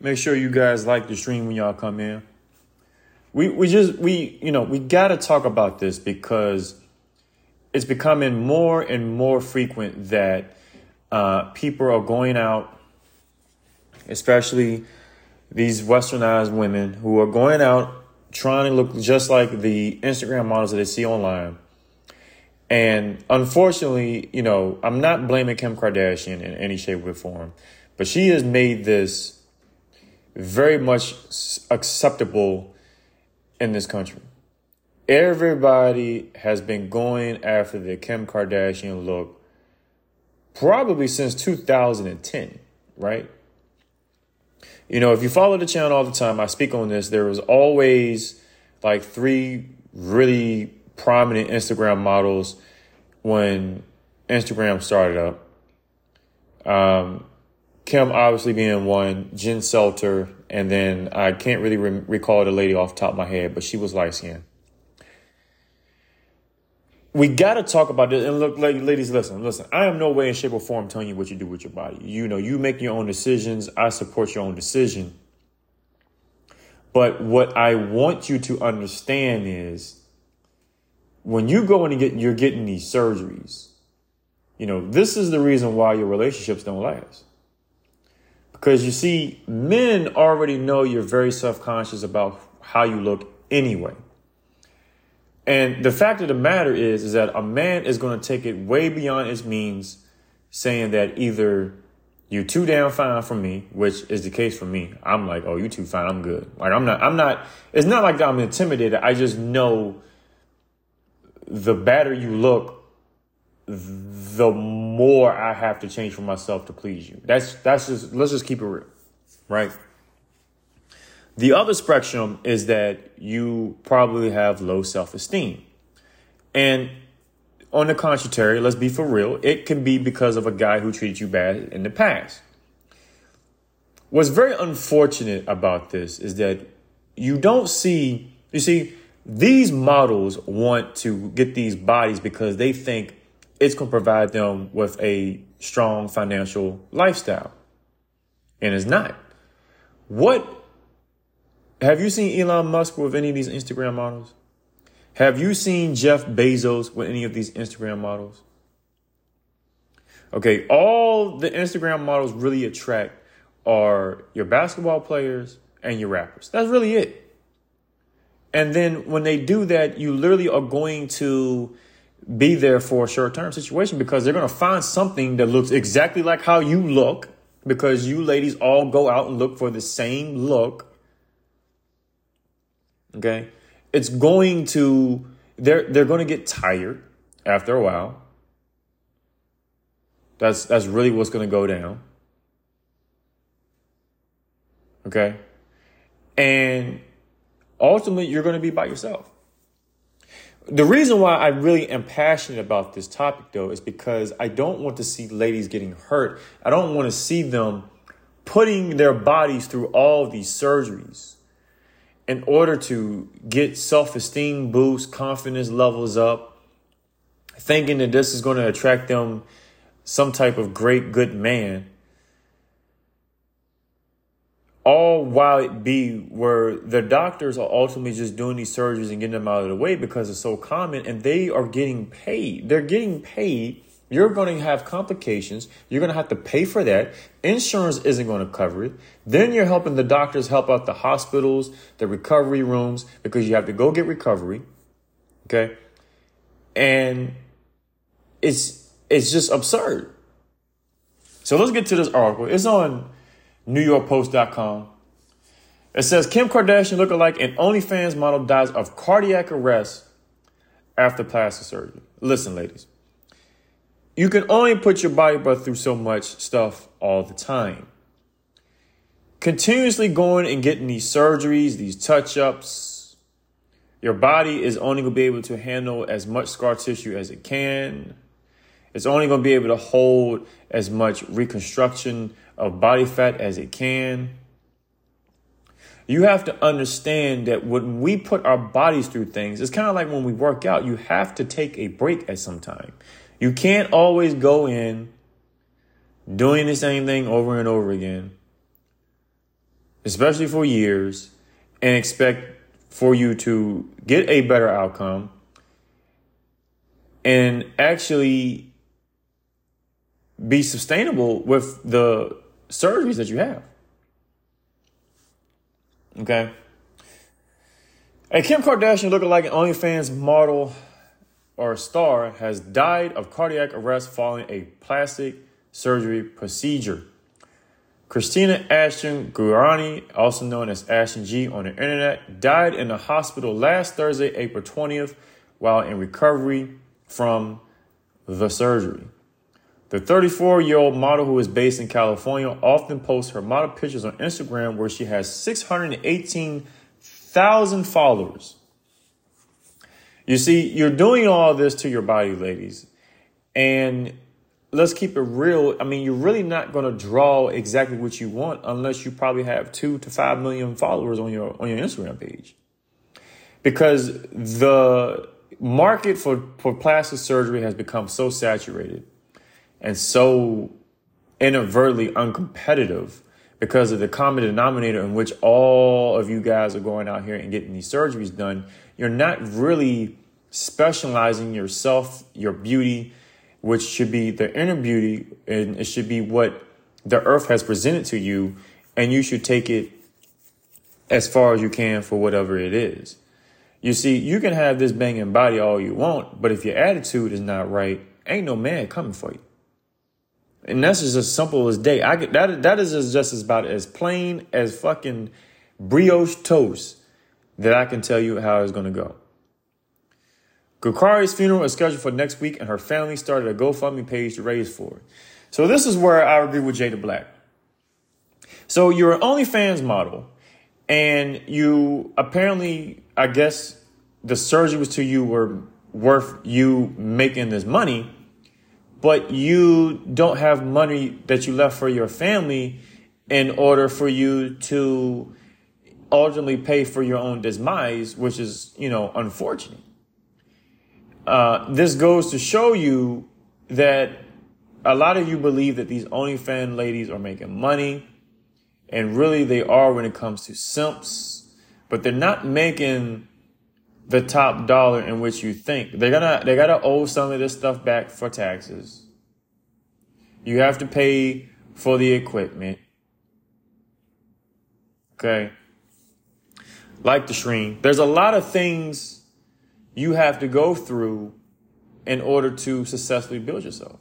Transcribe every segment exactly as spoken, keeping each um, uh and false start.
Make sure you guys like the stream when y'all come in. We we just, we, you know, we got to talk about this because it's becoming more and more frequent that uh, people are going out, especially these westernized women who are going out trying to look just like the Instagram models that they see online. And unfortunately, you know, I'm not blaming Kim Kardashian in any shape or form, but she has made this very much acceptable in this country. Everybody has been going after the Kim Kardashian look probably since two thousand ten, right? You know, if you follow the channel all the time, I speak on this. There was always like three really prominent Instagram models when Instagram started up. Um, Kim obviously being one, Jen Selter, and then I can't really re- recall the lady off the top of my head, but she was light-skinned. We got to talk about this. And look, ladies, listen, listen, I am no way in shape or form telling you what you do with your body. You know, you make your own decisions. I support your own decision. But what I want you to understand is when you go in and get, you're getting these surgeries, you know, this is the reason why your relationships don't last. Because you see, men already know you're very self-conscious about how you look anyway. And the fact of the matter is, is that a man is going to take it way beyond his means, saying that either you too damn fine for me, which is the case for me. I'm like, oh, you too fine. I'm good. Like, I'm not I'm not. It's not like I'm intimidated. I just know the better you look, the more I have to change for myself to please you. That's that's just let's just keep it real. Right. The other spectrum is that you probably have low self-esteem. And on the contrary, let's be for real, it can be because of a guy who treated you bad in the past. What's very unfortunate about this is that you don't see, you see, these models want to get these bodies because they think it's going to provide them with a strong financial lifestyle. And it's not. What Have you seen Elon Musk with any of these Instagram models? Have you seen Jeff Bezos with any of these Instagram models? Okay, all the Instagram models really attract are your basketball players and your rappers. That's really it. And then when they do that, you literally are going to be there for a short-term situation because they're going to find something that looks exactly like how you look because you ladies all go out and look for the same look. OK, it's going to they're they're going to get tired after a while. That's that's really what's going to go down. OK, and ultimately, you're going to be by yourself. The reason why I really am passionate about this topic, though, is because I don't want to see ladies getting hurt. I don't want to see them putting their bodies through all these surgeries in order to get self-esteem boost, confidence levels up, thinking that this is going to attract them some type of great, good man. All while it be where the doctors are ultimately just doing these surgeries and getting them out of the way because it's so common and they are getting paid. They're getting paid. You're going to have complications. You're going to have to pay for that. Insurance isn't going to cover it. Then you're helping the doctors help out the hospitals, the recovery rooms, because you have to go get recovery. OK. And it's it's just absurd. So let's get to this article. It's on New York Post dot com. It says Kim Kardashian lookalike and OnlyFans model dies of cardiac arrest after plastic surgery. Listen, ladies. You can only put your body but through so much stuff all the time. Continuously going and getting these surgeries, these touch-ups, your body is only going to be able to handle as much scar tissue as it can. It's only going to be able to hold as much reconstruction of body fat as it can. You have to understand that when we put our bodies through things, it's kind of like when we work out, you have to take a break at some time. You can't always go in doing the same thing over and over again. especially for years, and expect for you to get a better outcome and actually be sustainable with the surgeries that you have. Okay. A Kim Kardashian lookalike and OnlyFans model or star has died of cardiac arrest following a plastic surgery procedure. Christina Ashten Gourkani, also known as Ashten G on the internet, died in the hospital last Thursday, April twentieth, while in recovery from the surgery. The thirty-four-year-old model, who is based in California, often posts her model pictures on Instagram, where she has six hundred eighteen thousand followers. You see, you're doing all this to your body, ladies. And let's keep it real. I mean, you're really not going to draw exactly what you want unless you probably have two to five million followers on your on your Instagram page. Because the market for, for plastic surgery has become so saturated and so inadvertently uncompetitive because of the common denominator in which all of you guys are going out here and getting these surgeries done. You're not really specializing yourself, your beauty, which should be the inner beauty, and it should be what the earth has presented to you, and you should take it as far as you can for whatever it is. You see, you can have this banging body all you want, but if your attitude is not right, ain't no man coming for you. And that's just as simple as day. I get, that, that is just as about as plain as fucking brioche toast that I can tell you how it's going to go. Gourkani's funeral is scheduled for next week, and her family started a GoFundMe page to raise for it. So this is where I agree with Jada Black. So you're an OnlyFans model, and you apparently, I guess, the surgery was to you were worth you making this money, but you don't have money that you left for your family in order for you to ultimately pay for your own demise, which is, you know, unfortunate. Uh, this goes to show you that a lot of you believe that these OnlyFans ladies are making money, and really they are when it comes to simps, but they're not making the top dollar in which you think. They're gonna, they gotta owe some of this stuff back for taxes. You have to pay for the equipment. Okay. Like the shrine. There's a lot of things you have to go through in order to successfully build yourself.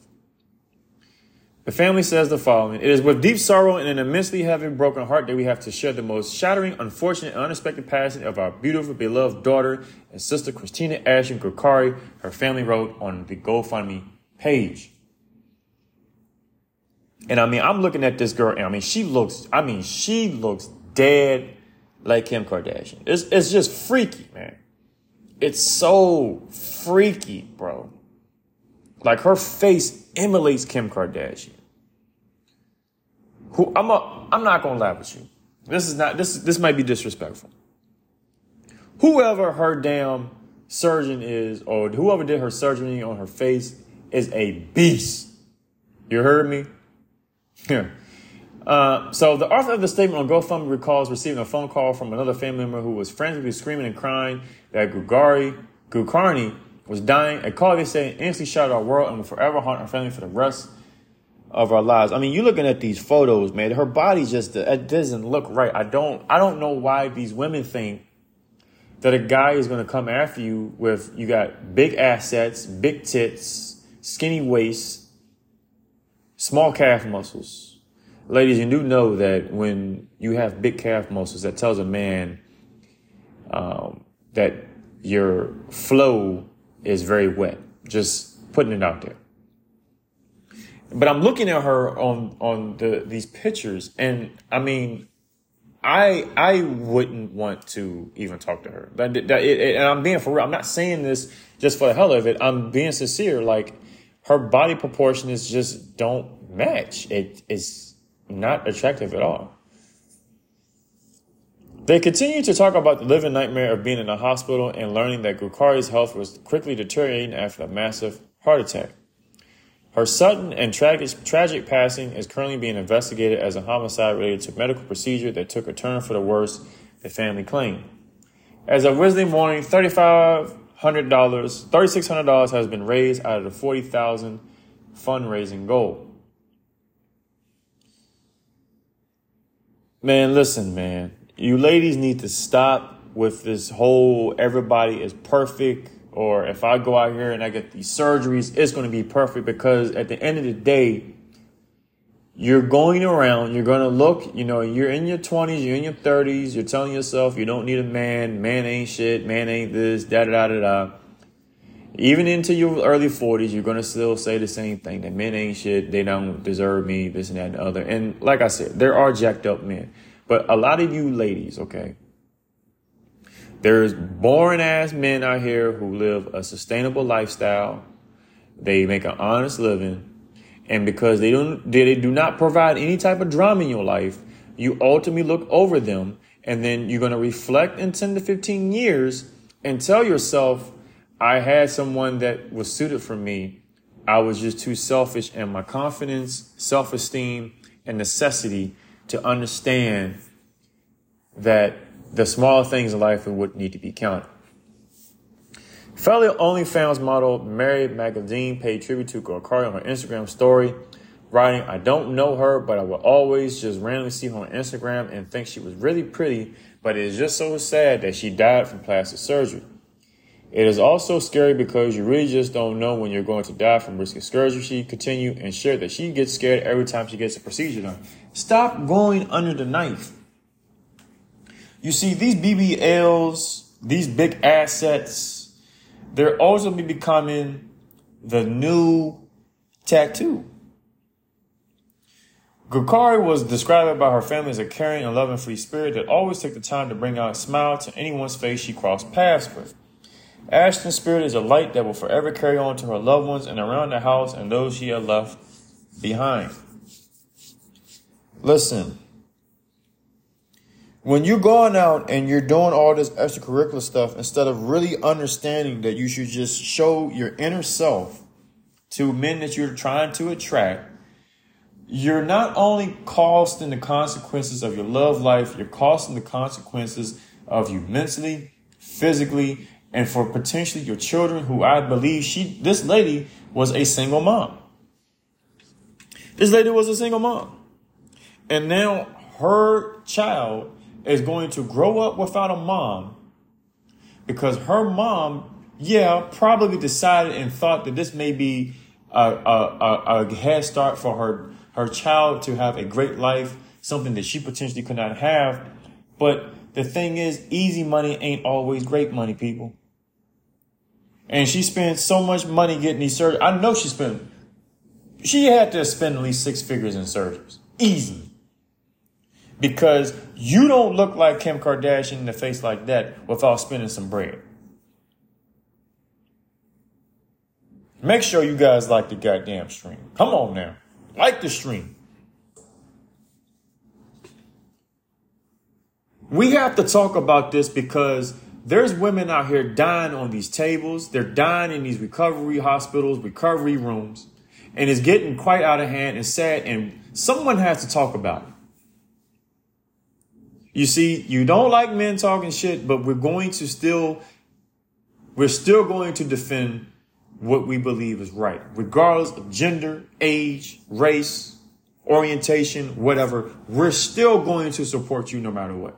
The family says the following: "It is with deep sorrow and an immensely heavy, broken heart that we have to share the most shattering, unfortunate, and unexpected passing of our beautiful, beloved daughter and sister, Christina Ashten Gourkani," her family wrote on the GoFundMe page. And I mean, I'm looking at this girl, and I mean, she looks, I mean, she looks dead like Kim Kardashian. It's, it's just freaky, man. It's so freaky, bro. Like, her face emulates Kim Kardashian. Who I'm a, I'm not gonna lie with you. This is not this. This might be disrespectful. Whoever her damn surgeon is, or whoever did her surgery on her face, is a beast. You heard me? Yeah. Uh, so the author of the statement on GoFundMe recalls receiving a phone call from another family member who was frantically screaming and crying that Gourkani was dying. A call, they say, instantly shattered our world and will forever haunt our family for the rest of our lives. I mean, you're looking at these photos, man. Her body just, it doesn't look right. I don't, I don't know why these women think that a guy is going to come after you with, you got big assets, big tits, skinny waist, small calf muscles. Ladies, you do know that when you have big calf muscles, that tells a man um, that your flow is very wet. Just putting it out there. But I'm looking at her on on the, these pictures, and I mean, I I wouldn't want to even talk to her. That, that, it, it, and I'm being for real. I'm not saying this just for the hell of it. I'm being sincere. Like, her body proportions just don't match. It is not attractive at all. They continue to talk about the living nightmare of being in a hospital and learning that Gourkani's health was quickly deteriorating after a massive heart attack. Her sudden and tragic, tragic passing is currently being investigated as a homicide related to medical procedure that took a turn for the worse, the family claimed. As of Wednesday morning, thirty-five hundred dollars thirty-six hundred dollars has been raised out of the forty thousand dollars fundraising goal. Man, listen, man. You ladies need to stop with this whole everybody is perfect, or if I go out here and I get these surgeries, it's going to be perfect, because at the end of the day, you're going around, you're going to look, you know, you're in your twenties, you're in your thirties, you're telling yourself you don't need a man, man ain't shit, man ain't this, da-da-da-da-da. Even into your early forties, you're going to still say the same thing, that men ain't shit, they don't deserve me, this and that and the other. And like I said, there are jacked up men. But a lot of you ladies, okay, there's boring ass men out here who live a sustainable lifestyle. They make an honest living. And because they don't, they do not provide any type of drama in your life, you ultimately look over them. And then you're going to reflect in ten to fifteen years and tell yourself, I had someone that was suited for me. I was just too selfish in my confidence, self-esteem, and necessity to understand that the smaller things in life would need to be counted. Fellow OnlyFans model Mary Magdalene paid tribute to Gourkani on her Instagram story, writing, I don't know her, but I will always just randomly see her on Instagram and think she was really pretty, but it is just so sad that she died from plastic surgery. It is also scary because you really just don't know when you're going to die from risky surgery, she continued, and shared that she gets scared every time she gets a procedure done. Stop going under the knife. You see, these B B Ls, these big assets, they're also becoming the new tattoo. Gourkani was described by her family as a caring and loving free spirit that always took the time to bring out a smile to anyone's face she crossed paths with. Ashten's spirit is a light that will forever carry on to her loved ones and around the house and those she had left behind. Listen, when you're going out and you're doing all this extracurricular stuff, instead of really understanding that you should just show your inner self to men that you're trying to attract, you're not only costing the consequences of your love life, you're costing the consequences of you mentally, physically, and for potentially your children, who I believe she, this lady was a single mom. This lady was a single mom. And now her child is going to grow up without a mom, because her mom, yeah, probably decided and thought that this may be a, a, a, a head start for her, her child to have a great life, something that she potentially could not have. But the thing is, easy money ain't always great money, people. And she spent so much money getting these surgeries. I know she spent, she had to spend at least six figures in surgeries. Easy. Because you don't look like Kim Kardashian in the face like that without spending some bread. Make sure you guys like the goddamn stream. Come on now. Like the stream. We have to talk about this, because there's women out here dying on these tables. They're dying in these recovery hospitals, recovery rooms. And it's getting quite out of hand and sad. And someone has to talk about it. You see, you don't like men talking shit, but we're going to still, we're still going to defend what we believe is right, regardless of gender, age, race, orientation, whatever. We're still going to support you no matter what.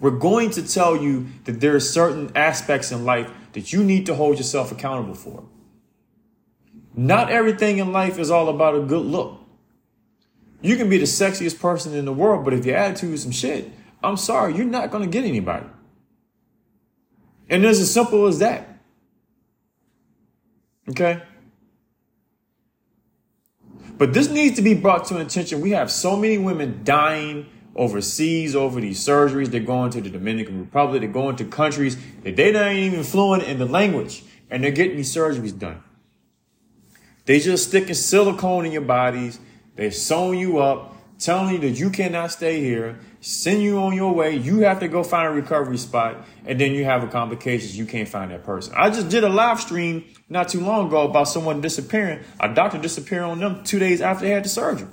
We're going to tell you that there are certain aspects in life that you need to hold yourself accountable for. Not everything in life is all about a good look. You can be the sexiest person in the world, but if your attitude is some shit, I'm sorry, you're not going to get anybody. And it's as simple as that. Okay? But this needs to be brought to attention. We have so many women dying overseas over these surgeries. They're going to the Dominican Republic. They're going to countries that they don't even fluent in the language. And they're getting these surgeries done. They just sticking silicone in your bodies. They're sewing you up. telling you that you cannot stay here, send you on your way. You have to go find a recovery spot, and then you have a complications. You can't find that person. I just did a live stream not too long ago about someone disappearing, a doctor disappearing on them two days after they had the surgery.